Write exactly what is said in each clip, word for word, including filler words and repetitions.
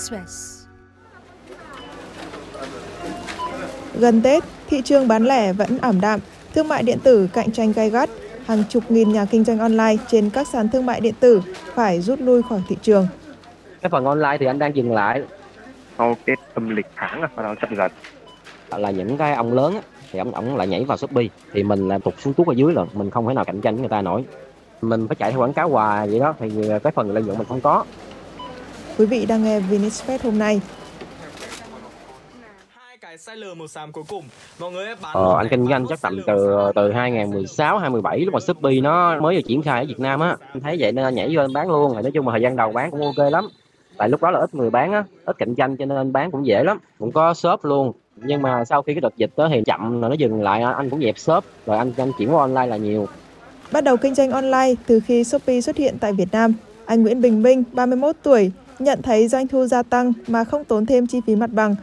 VnExpress. Gần Tết, thị trường bán lẻ vẫn ảm đạm, thương mại điện tử cạnh tranh gay gắt, hàng chục nghìn nhà kinh doanh online trên các sàn thương mại điện tử phải rút lui khỏi thị trường. Cái phần online thì anh đang dừng lại. Sau Tết âm lịch tháng bắt đầu chậm dần. Là những cái ông lớn á, thì ông, ông lại nhảy vào Shopee, thì mình là tụt xuống tuốt ở dưới rồi, mình không thể nào cạnh tranh với người ta nổi. Mình phải chạy theo quảng cáo hoài vậy đó, thì cái phần lợi nhuận mình không có. Quý vị đang nghe VnExpress hôm nay. Ờ, anh kinh doanh chắc tầm từ từ hai nghìn mười sáu hai nghìn mười bảy lúc mà Shopee nó mới được triển khai ở Việt Nam á, anh thấy vậy nên anh nhảy vô anh bán luôn. Thì nói chung là thời gian đầu bán cũng ok lắm, tại lúc đó là ít người bán á, ít cạnh tranh cho nên anh bán cũng dễ lắm, cũng có shop luôn. Nhưng mà sau khi cái đợt dịch đó thì chậm, nó dừng lại, anh cũng dẹp shop rồi anh, anh chuyển qua online là nhiều. Bắt đầu kinh doanh online từ khi Shopee xuất hiện tại Việt Nam, anh Nguyễn Bình Minh, ba mươi mốt tuổi, nhận thấy doanh thu gia tăng mà không tốn thêm chi phí mặt bằng.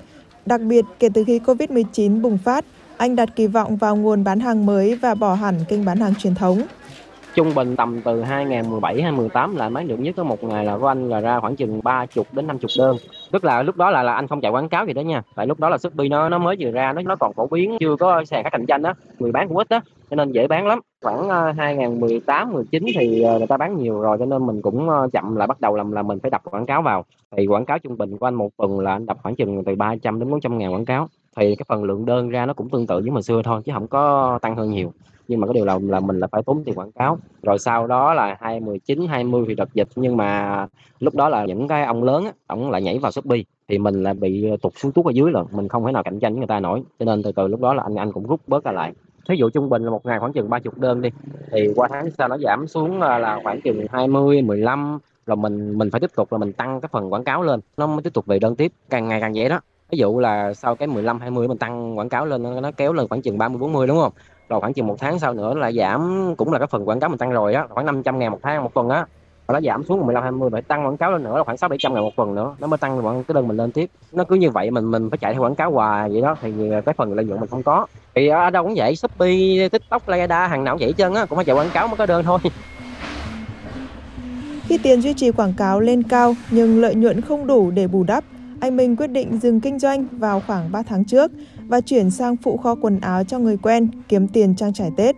Đặc biệt, kể từ khi Covid mười chín bùng phát, anh đặt kỳ vọng vào nguồn bán hàng mới và bỏ hẳn kênh bán hàng truyền thống. Trung bình tầm từ hai nghìn mười bảy hai nghìn mười tám là bán được nhất có một ngày là của anh là ra khoảng chừng ba mươi đến năm mươi đơn. Tức là lúc đó là, là anh không chạy quảng cáo gì đó nha. Tại lúc đó là Shopee nó nó mới vừa ra, nó nó còn phổ biến, chưa có sàn các cạnh tranh á, người bán cũng ít á, cho nên dễ bán lắm. Khoảng hai nghìn mười tám mười chín thì người ta bán nhiều rồi, cho nên mình cũng chậm lại, bắt đầu làm là mình phải đập quảng cáo vào. Thì quảng cáo trung bình của anh một tuần là anh đập khoảng chừng từ ba trăm đến bốn trăm ngàn quảng cáo. Thì cái phần lượng đơn ra nó cũng tương tự với hồi xưa thôi chứ không có tăng hơn nhiều. Nhưng mà cái điều là, là mình là phải tốn tiền quảng cáo. Rồi sau đó là hai nghìn mười chín hai mươi thì đợt dịch, nhưng mà lúc đó là những cái ông lớn á, ông lại nhảy vào Shopee, thì mình là bị tụt xuống tuốt ở dưới rồi, mình không thể nào cạnh tranh với người ta nổi. Cho nên từ từ lúc đó là anh anh cũng rút bớt ra lại. Thí dụ trung bình là một ngày khoảng chừng ba mươi đơn đi, thì qua tháng sau nó giảm xuống là khoảng chừng hai mươi, mười lăm, rồi mình mình phải tiếp tục là mình tăng cái phần quảng cáo lên, nó mới tiếp tục về đơn tiếp, càng ngày càng dễ đó. Ví dụ là sau cái mười lăm hai mươi mình tăng quảng cáo lên, nó kéo lên khoảng chừng ba mươi bốn mươi đúng không? Rồi khoảng chừng một tháng sau nữa là giảm, cũng là cái phần quảng cáo mình tăng rồi á, khoảng năm trăm ngàn một tháng một tuần á. Nó giảm xuống mười lăm hai mươi phải tăng quảng cáo lên nữa là khoảng sáu bảy trăm ngàn một tuần nữa, nó mới tăng cái đơn mình lên tiếp. Nó cứ như vậy mình mình phải chạy theo quảng cáo hoài vậy đó, thì cái phần lợi nhuận mình không có. Thì ở đâu cũng vậy, Shopee, TikTok, Lazada, hàng nào cũng vậy chân á, cũng phải chạy quảng cáo mới có đơn thôi. Khi tiền duy trì quảng cáo lên cao nhưng lợi nhuận không đủ để bù đắp, anh Minh quyết định dừng kinh doanh vào khoảng ba tháng trước và chuyển sang phụ kho quần áo cho người quen, kiếm tiền trang trải Tết.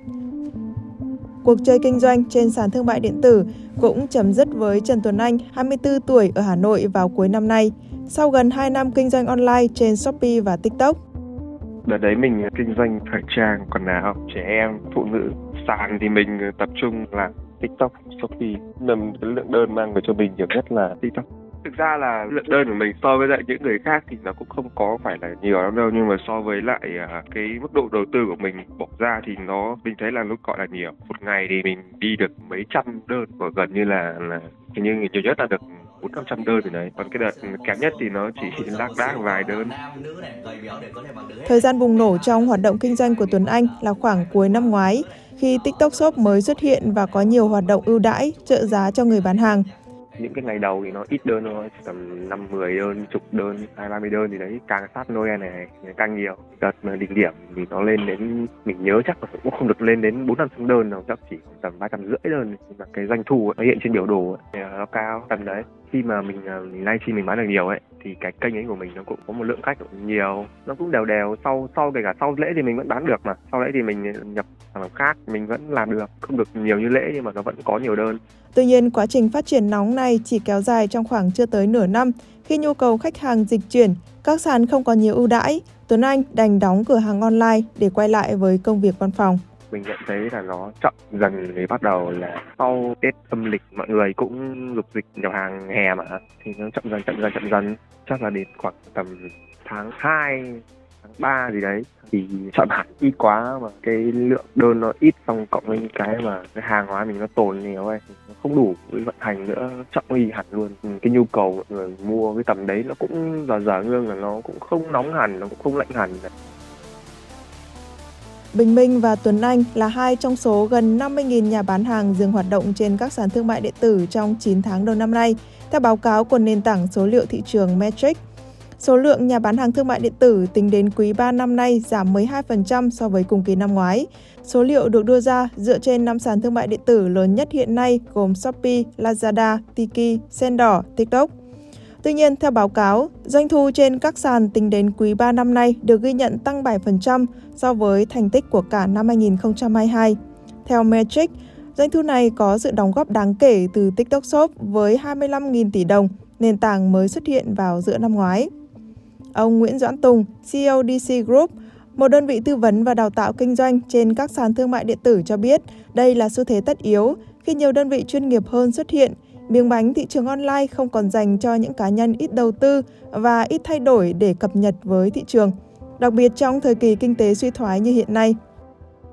Cuộc chơi kinh doanh trên sàn thương mại điện tử cũng chấm dứt với Trần Tuấn Anh, hai mươi tư tuổi ở Hà Nội vào cuối năm nay, sau gần hai năm kinh doanh online trên Shopee và TikTok. Đợt đấy mình kinh doanh thời trang, quần áo, trẻ em, phụ nữ. Sàn thì mình tập trung là TikTok, Shopee. Nằm cái lượng đơn mang về cho mình nhiều nhất là TikTok. Thực ra là lượng đơn của mình so với lại những người khác thì nó cũng không có phải là nhiều lắm đâu, nhưng mà so với lại cái mức độ đầu tư của mình bỏ ra thì nó mình thấy là lúc gọi là nhiều. Một ngày thì mình đi được mấy trăm đơn, và gần như là, là hình như nhiều nhất là được bốn năm trăm đơn rồi đấy. Còn cái đợt kém nhất thì nó chỉ lác đác vài đơn. Thời gian bùng nổ trong hoạt động kinh doanh của Tuấn Anh là khoảng cuối năm ngoái, khi TikTok Shop mới xuất hiện và có nhiều hoạt động ưu đãi, trợ giá cho người bán hàng. Những cái ngày đầu thì nó ít đơn thôi, tầm năm mười đơn, chục đơn, hai ba mươi đơn thì đấy, càng sát Noel này càng nhiều. Đợt đỉnh điểm thì nó lên đến, mình nhớ chắc là cũng không được lên đến bốn năm trăm đơn đâu, chắc chỉ tầm ba trăm rưỡi đơn. Mà cái doanh thu nó hiện trên biểu đồ ấy, nó cao tầm đấy. Khi mà mình, mình livestream mình bán được nhiều ấy, thì cái kênh ấy của mình nó cũng có một lượng khách nhiều, nó cũng đều đều. Sau sau kể cả sau lễ thì mình vẫn bán được mà, sau lễ thì mình nhập sản phẩm khác mình vẫn làm được, không được nhiều như lễ nhưng mà nó vẫn có nhiều đơn. Tuy nhiên quá trình phát triển nóng này chỉ kéo dài trong khoảng chưa tới nửa năm, khi nhu cầu khách hàng dịch chuyển, các sàn không còn nhiều ưu đãi, Tuấn Anh đành đóng cửa hàng online để quay lại với công việc văn phòng. Mình nhận thấy là nó chậm dần, thì bắt đầu là sau Tết âm lịch mọi người cũng dục dịch nhập hàng hè mà, thì nó chậm dần chậm dần chậm dần chắc là đến khoảng tầm tháng hai tháng ba gì đấy thì chậm hẳn, ít quá mà cái lượng đơn nó ít, xong cộng với cái mà cái hàng hóa mình nó tồn nhiều ấy, nó không đủ với vận hành nữa, chậm đi hẳn luôn. Cái nhu cầu mọi người mua cái tầm đấy nó cũng dở dở ngương, là nó cũng không nóng hẳn, nó cũng không lạnh hẳn. Bình Minh và Tuấn Anh là hai trong số gần năm mươi nghìn nhà bán hàng dừng hoạt động trên các sàn thương mại điện tử trong chín tháng đầu năm nay, theo báo cáo của nền tảng số liệu thị trường Metric. Số lượng nhà bán hàng thương mại điện tử tính đến quý ba năm nay giảm mười hai phần trăm so với cùng kỳ năm ngoái. Số liệu được đưa ra dựa trên năm sàn thương mại điện tử lớn nhất hiện nay gồm Shopee, Lazada, Tiki, Sendo, TikTok. Tuy nhiên, theo báo cáo, doanh thu trên các sàn tính đến quý ba năm nay được ghi nhận tăng bảy phần trăm so với thành tích của cả năm hai nghìn không trăm hai mươi hai. Theo Metric, doanh thu này có sự đóng góp đáng kể từ TikTok Shop với hai mươi lăm nghìn tỷ đồng, nền tảng mới xuất hiện vào giữa năm ngoái. Ông Nguyễn Doãn Tùng, xê e ô đê xê Group, một đơn vị tư vấn và đào tạo kinh doanh trên các sàn thương mại điện tử cho biết đây là xu thế tất yếu khi nhiều đơn vị chuyên nghiệp hơn xuất hiện. Miếng bánh thị trường online không còn dành cho những cá nhân ít đầu tư và ít thay đổi để cập nhật với thị trường, đặc biệt trong thời kỳ kinh tế suy thoái như hiện nay.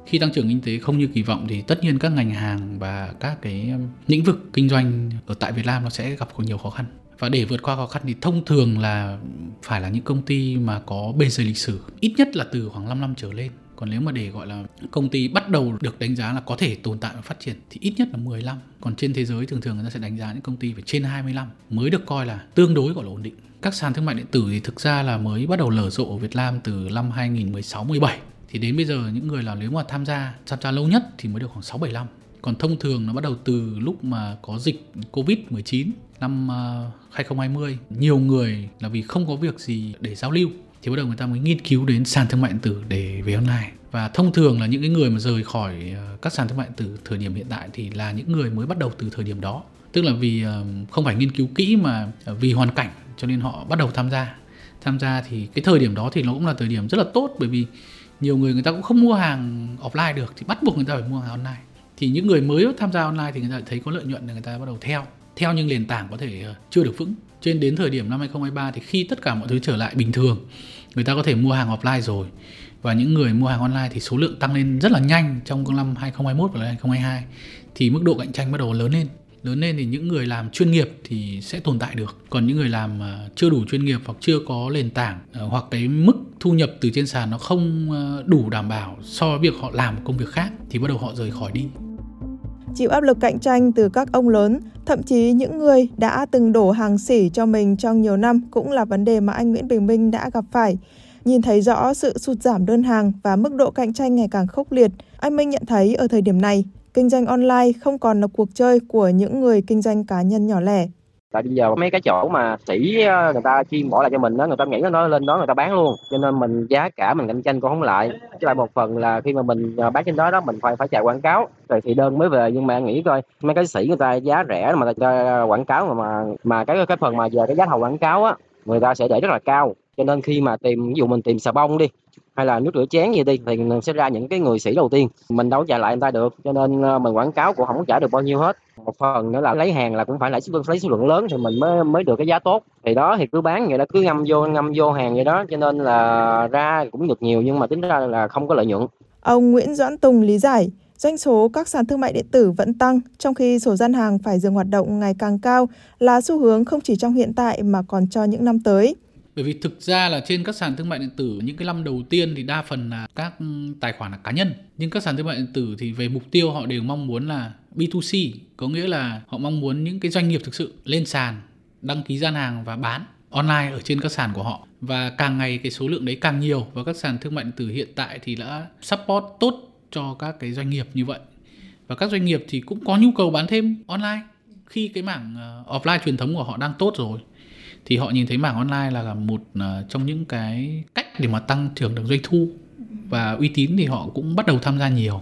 Khi tăng trưởng kinh tế không như kỳ vọng thì tất nhiên các ngành hàng và các cái lĩnh vực kinh doanh ở tại Việt Nam nó sẽ gặp nhiều khó khăn. Và để vượt qua khó khăn thì thông thường là phải là những công ty mà có bề dày lịch sử, ít nhất là từ khoảng năm năm trở lên. Còn nếu mà để gọi là công ty bắt đầu được đánh giá là có thể tồn tại và phát triển thì ít nhất là mười lăm. Còn trên thế giới thường thường người ta sẽ đánh giá những công ty phải trên hai mươi lăm mới được coi là tương đối gọi là ổn định. Các sàn thương mại điện tử thì thực ra là mới bắt đầu nở rộ ở Việt Nam từ năm hai nghìn mười sáu mười bảy. Thì đến bây giờ những người nào nếu mà tham gia, tham gia lâu nhất thì mới được khoảng sáu bảy năm. Còn thông thường nó bắt đầu từ lúc mà có dịch Covid mười chín năm hai nghìn hai mươi. Nhiều người là vì không có việc gì để giao lưu thì bắt đầu người ta mới nghiên cứu đến sàn thương mại điện tử để về online. Và thông thường là những cái người mà rời khỏi các sàn thương mại điện tử thời điểm hiện tại thì là những người mới bắt đầu từ thời điểm đó. Tức là vì không phải nghiên cứu kỹ mà vì hoàn cảnh cho nên họ bắt đầu tham gia. Tham gia thì cái thời điểm đó thì nó cũng là thời điểm rất là tốt, bởi vì nhiều người người ta cũng không mua hàng offline được thì bắt buộc người ta phải mua hàng online. Thì những người mới tham gia online thì người ta thấy có lợi nhuận thì người ta bắt đầu theo. Theo những nền tảng có thể chưa được vững. Cho nên đến thời điểm năm hai nghìn hai mươi ba thì khi tất cả mọi thứ trở lại bình thường, người ta có thể mua hàng offline rồi. Và những người mua hàng online thì số lượng tăng lên rất là nhanh trong năm hai nghìn hai mươi mốt và hai nghìn hai mươi hai. Thì mức độ cạnh tranh bắt đầu lớn lên. Lớn lên thì những người làm chuyên nghiệp thì sẽ tồn tại được. Còn những người làm chưa đủ chuyên nghiệp hoặc chưa có nền tảng, hoặc cái mức thu nhập từ trên sàn nó không đủ đảm bảo so với việc họ làm công việc khác thì bắt đầu họ rời khỏi đi. Chịu áp lực cạnh tranh từ các ông lớn, thậm chí những người đã từng đổ hàng xỉ cho mình trong nhiều năm cũng là vấn đề mà anh Nguyễn Bình Minh đã gặp phải. Nhìn thấy rõ sự sụt giảm đơn hàng và mức độ cạnh tranh ngày càng khốc liệt, anh Minh nhận thấy ở thời điểm này, kinh doanh online không còn là cuộc chơi của những người kinh doanh cá nhân nhỏ lẻ. Tại bây giờ mấy cái chỗ mà sỉ người ta chuyên bỏ lại cho mình đó, người ta nghĩ nó lên đó người ta bán luôn, cho nên mình giá cả mình cạnh tranh cũng không lại. Với lại một phần là khi mà mình bán trên đó đó mình phải phải chạy quảng cáo rồi thì đơn mới về. Nhưng mà nghĩ coi mấy cái sỉ người ta giá rẻ mà người ta quảng cáo mà mà cái cái phần mà giờ cái giá thầu quảng cáo á người ta sẽ để rất là cao, cho nên khi mà tìm ví dụ mình tìm xà bông đi hay là nước rửa chén gì đi thì sẽ ra những cái người sỉ đầu tiên, mình đâu có trả lại người ta được, cho nên mình quảng cáo cũng không có trả được bao nhiêu hết. Một phần nữa là lấy hàng là cũng phải lấy số lượng lớn thì mình mới mới được cái giá tốt, thì đó thì cứ bán vậy đó, cứ ngâm vô ngâm vô hàng vậy đó, cho nên là ra cũng được nhiều nhưng mà tính ra là không có lợi nhuận. Ông Nguyễn Doãn Tùng lý giải doanh số các sàn thương mại điện tử vẫn tăng trong khi số gian hàng phải dừng hoạt động ngày càng cao là xu hướng không chỉ trong hiện tại mà còn cho những năm tới. Bởi vì thực ra là trên các sàn thương mại điện tử những cái năm đầu tiên thì đa phần là các tài khoản là cá nhân. Nhưng các sàn thương mại điện tử thì về mục tiêu họ đều mong muốn là bê hai xê, có nghĩa là họ mong muốn những cái doanh nghiệp thực sự lên sàn, đăng ký gian hàng và bán online ở trên các sàn của họ. Và càng ngày cái số lượng đấy càng nhiều và các sàn thương mại điện tử hiện tại thì đã support tốt cho các cái doanh nghiệp như vậy. Và các doanh nghiệp thì cũng có nhu cầu bán thêm online khi cái mảng offline truyền thống của họ đang tốt rồi. Thì họ nhìn thấy mảng online là một trong những cái cách để mà tăng trưởng được doanh thu và uy tín thì họ cũng bắt đầu tham gia nhiều.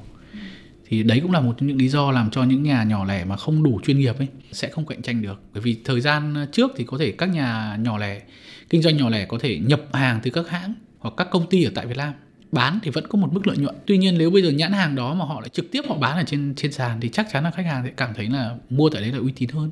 Thì đấy cũng là một trong những lý do làm cho những nhà nhỏ lẻ mà không đủ chuyên nghiệp ấy sẽ không cạnh tranh được. Bởi vì thời gian trước thì có thể các nhà nhỏ lẻ, kinh doanh nhỏ lẻ có thể nhập hàng từ các hãng hoặc các công ty ở tại Việt Nam, bán thì vẫn có một mức lợi nhuận. Tuy nhiên nếu bây giờ nhãn hàng đó mà họ lại trực tiếp họ bán ở trên, trên sàn thì chắc chắn là khách hàng sẽ cảm thấy là mua tại đấy là uy tín hơn.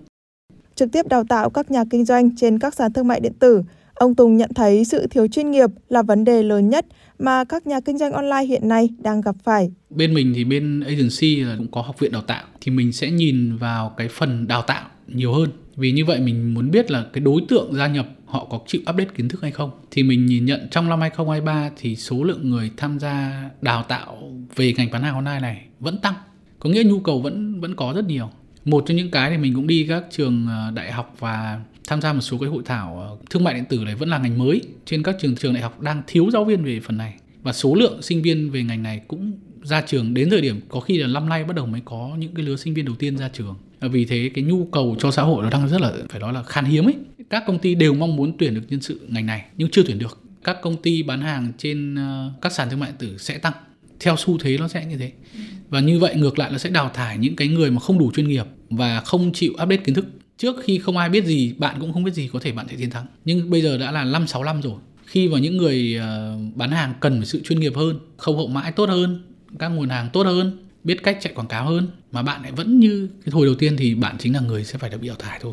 Trực tiếp đào tạo các nhà kinh doanh trên các sàn thương mại điện tử, ông Tùng nhận thấy sự thiếu chuyên nghiệp là vấn đề lớn nhất mà các nhà kinh doanh online hiện nay đang gặp phải. Bên mình thì bên agency là cũng có học viện đào tạo, thì mình sẽ nhìn vào cái phần đào tạo nhiều hơn. Vì như vậy mình muốn biết là cái đối tượng gia nhập họ có chịu update kiến thức hay không. Thì mình nhìn nhận trong năm hai nghìn hai mươi ba thì số lượng người tham gia đào tạo về ngành bán hàng online này vẫn tăng. Có nghĩa nhu cầu vẫn, vẫn có rất nhiều. Một trong những cái thì mình cũng đi các trường đại học và tham gia một số cái hội thảo thương mại điện tử này vẫn là ngành mới. Trên các trường trường đại học đang thiếu giáo viên về phần này. Và số lượng sinh viên về ngành này cũng ra trường đến thời điểm có khi là năm nay bắt đầu mới có những cái lứa sinh viên đầu tiên ra trường. Vì thế cái nhu cầu cho xã hội nó đang rất là, phải nói là khan hiếm ấy. Các công ty đều mong muốn tuyển được nhân sự ngành này nhưng chưa tuyển được. Các công ty bán hàng trên các sàn thương mại điện tử sẽ tăng. Theo xu thế nó sẽ như thế. Và như vậy ngược lại nó sẽ đào thải những cái người mà không đủ chuyên nghiệp và không chịu update kiến thức. Trước khi không ai biết gì, bạn cũng không biết gì, có thể bạn sẽ chiến thắng. Nhưng bây giờ đã là năm sáu năm rồi. Khi mà những người bán hàng cần phải sự chuyên nghiệp hơn, khâu hậu mãi tốt hơn, các nguồn hàng tốt hơn, biết cách chạy quảng cáo hơn, mà bạn lại vẫn như cái hồi đầu tiên thì bạn chính là người sẽ phải bị đào thải thôi.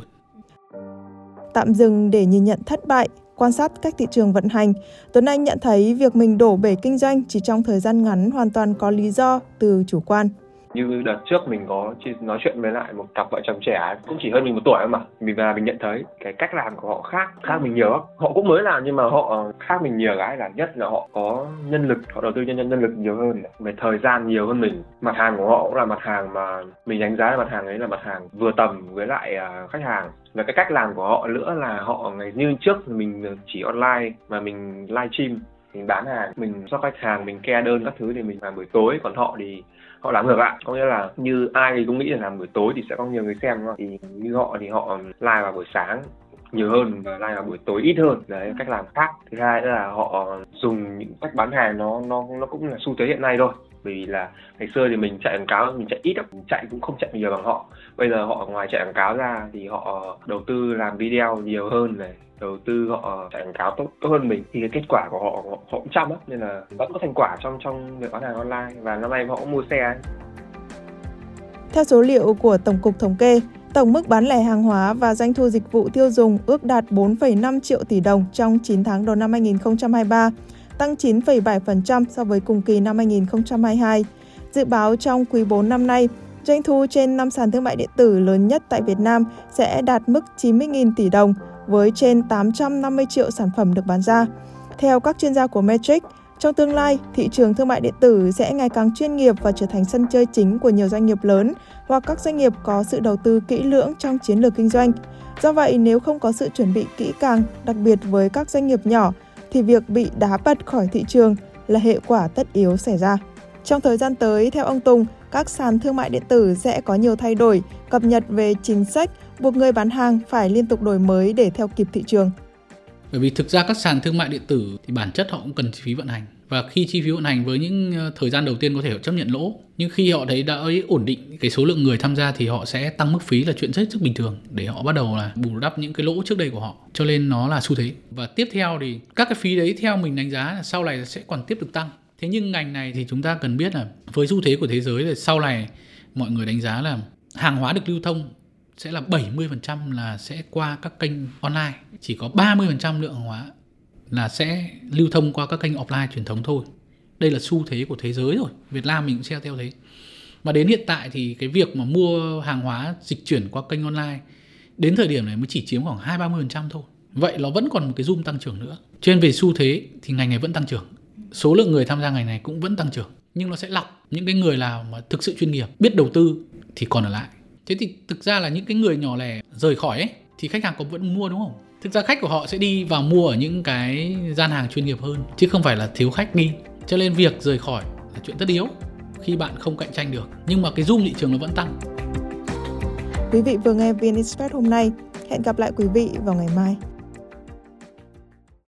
Tạm dừng để nhìn nhận thất bại, quan sát cách thị trường vận hành, Tuấn Anh nhận thấy việc mình đổ bể kinh doanh chỉ trong thời gian ngắn hoàn toàn có lý do từ chủ quan. Như đợt trước mình có nói chuyện với lại một cặp vợ chồng trẻ cũng chỉ hơn mình một tuổi thôi mà mình và mình nhận thấy cái cách làm của họ khác khác mình nhiều lắm. Họ cũng mới làm nhưng mà họ khác mình nhiều. Cái là nhất là họ có nhân lực, họ đầu tư nhân nhân lực nhiều hơn, về thời gian nhiều hơn mình. Mặt hàng của họ cũng là mặt hàng mà mình đánh giá là mặt hàng ấy là mặt hàng vừa tầm với lại khách hàng. Và cái cách làm của họ nữa là họ ngày như trước mình chỉ online mà mình live stream, mình bán hàng, mình cho khách hàng, mình kê đơn các thứ thì mình làm buổi tối, còn họ thì họ làm ngược lại, có nghĩa là như ai thì cũng nghĩ là làm buổi tối thì sẽ có nhiều người xem, thì như họ thì họ live vào buổi sáng nhiều hơn và live vào buổi tối ít hơn. Đấy, cách làm khác. Thứ hai là họ dùng những cách bán hàng nó nó nó cũng là xu thế hiện nay thôi, vì là ngày xưa thì mình chạy quảng cáo mình chạy ít lắm, chạy cũng không chạy nhiều bằng họ. Bây giờ họ ngoài chạy quảng cáo ra thì họ đầu tư làm video nhiều hơn này, đầu tư họ chạy quảng cáo tốt tốt hơn mình, thì cái kết quả của họ họ cũng chăm lắm, nên là vẫn có thành quả trong trong việc bán hàng online. Và năm nay họ cũng mua xe ấy. Theo số liệu của Tổng cục Thống kê, tổng mức bán lẻ hàng hóa và doanh thu dịch vụ tiêu dùng ước đạt bốn phẩy năm triệu tỷ đồng trong chín tháng đầu năm hai không hai ba, tăng chín phẩy bảy phần trăm so với cùng kỳ năm hai không hai hai. Dự báo trong quý bốn năm nay, doanh thu trên năm sàn thương mại điện tử lớn nhất tại Việt Nam sẽ đạt mức chín mươi nghìn tỷ đồng với trên tám trăm năm mươi triệu sản phẩm được bán ra. Theo các chuyên gia của Metric, trong tương lai, thị trường thương mại điện tử sẽ ngày càng chuyên nghiệp và trở thành sân chơi chính của nhiều doanh nghiệp lớn hoặc các doanh nghiệp có sự đầu tư kỹ lưỡng trong chiến lược kinh doanh. Do vậy, nếu không có sự chuẩn bị kỹ càng, đặc biệt với các doanh nghiệp nhỏ, thì việc bị đá bật khỏi thị trường là hệ quả tất yếu xảy ra. Trong thời gian tới, theo ông Tùng, các sàn thương mại điện tử sẽ có nhiều thay đổi, cập nhật về chính sách, buộc người bán hàng phải liên tục đổi mới để theo kịp thị trường. Bởi vì thực ra các sàn thương mại điện tử thì bản chất họ cũng cần chi phí vận hành. Và khi chi phí vận hành với những thời gian đầu tiên có thể họ chấp nhận lỗ. Nhưng khi họ thấy đã ổn định cái số lượng người tham gia thì họ sẽ tăng mức phí là chuyện rất rất bình thường. Để họ bắt đầu là bù đắp những cái lỗ trước đây của họ. Cho nên nó là xu thế. Và tiếp theo thì các cái phí đấy theo mình đánh giá là sau này sẽ còn tiếp tục tăng. Thế nhưng ngành này thì chúng ta cần biết là với xu thế của thế giới thì sau này mọi người đánh giá là hàng hóa được lưu thông sẽ là bảy mươi phần trăm là sẽ qua các kênh online. Chỉ có ba mươi phần trăm lượng hàng hóa là sẽ lưu thông qua các kênh offline truyền thống thôi. Đây là xu thế của thế giới rồi. Việt Nam mình cũng sẽ theo thế. Mà đến hiện tại thì cái việc mà mua hàng hóa dịch chuyển qua kênh online đến thời điểm này mới chỉ chiếm khoảng hai ba mươi phần trăm thôi. Vậy nó vẫn còn một cái zoom tăng trưởng nữa. Cho nên về xu thế thì ngành này vẫn tăng trưởng. Số lượng người tham gia ngành này cũng vẫn tăng trưởng. Nhưng nó sẽ lọc những cái người nào mà thực sự chuyên nghiệp, biết đầu tư thì còn ở lại. Thế thì thực ra là những cái người nhỏ lẻ rời khỏi ấy thì khách hàng có vẫn mua đúng không? Thực ra khách của họ sẽ đi vào mua ở những cái gian hàng chuyên nghiệp hơn chứ không phải là thiếu khách đi. Cho nên việc rời khỏi là chuyện tất yếu khi bạn không cạnh tranh được. Nhưng mà cái zoom thị trường nó vẫn tăng. Quý vị vừa nghe VnExpress hôm nay. Hẹn gặp lại quý vị vào ngày mai.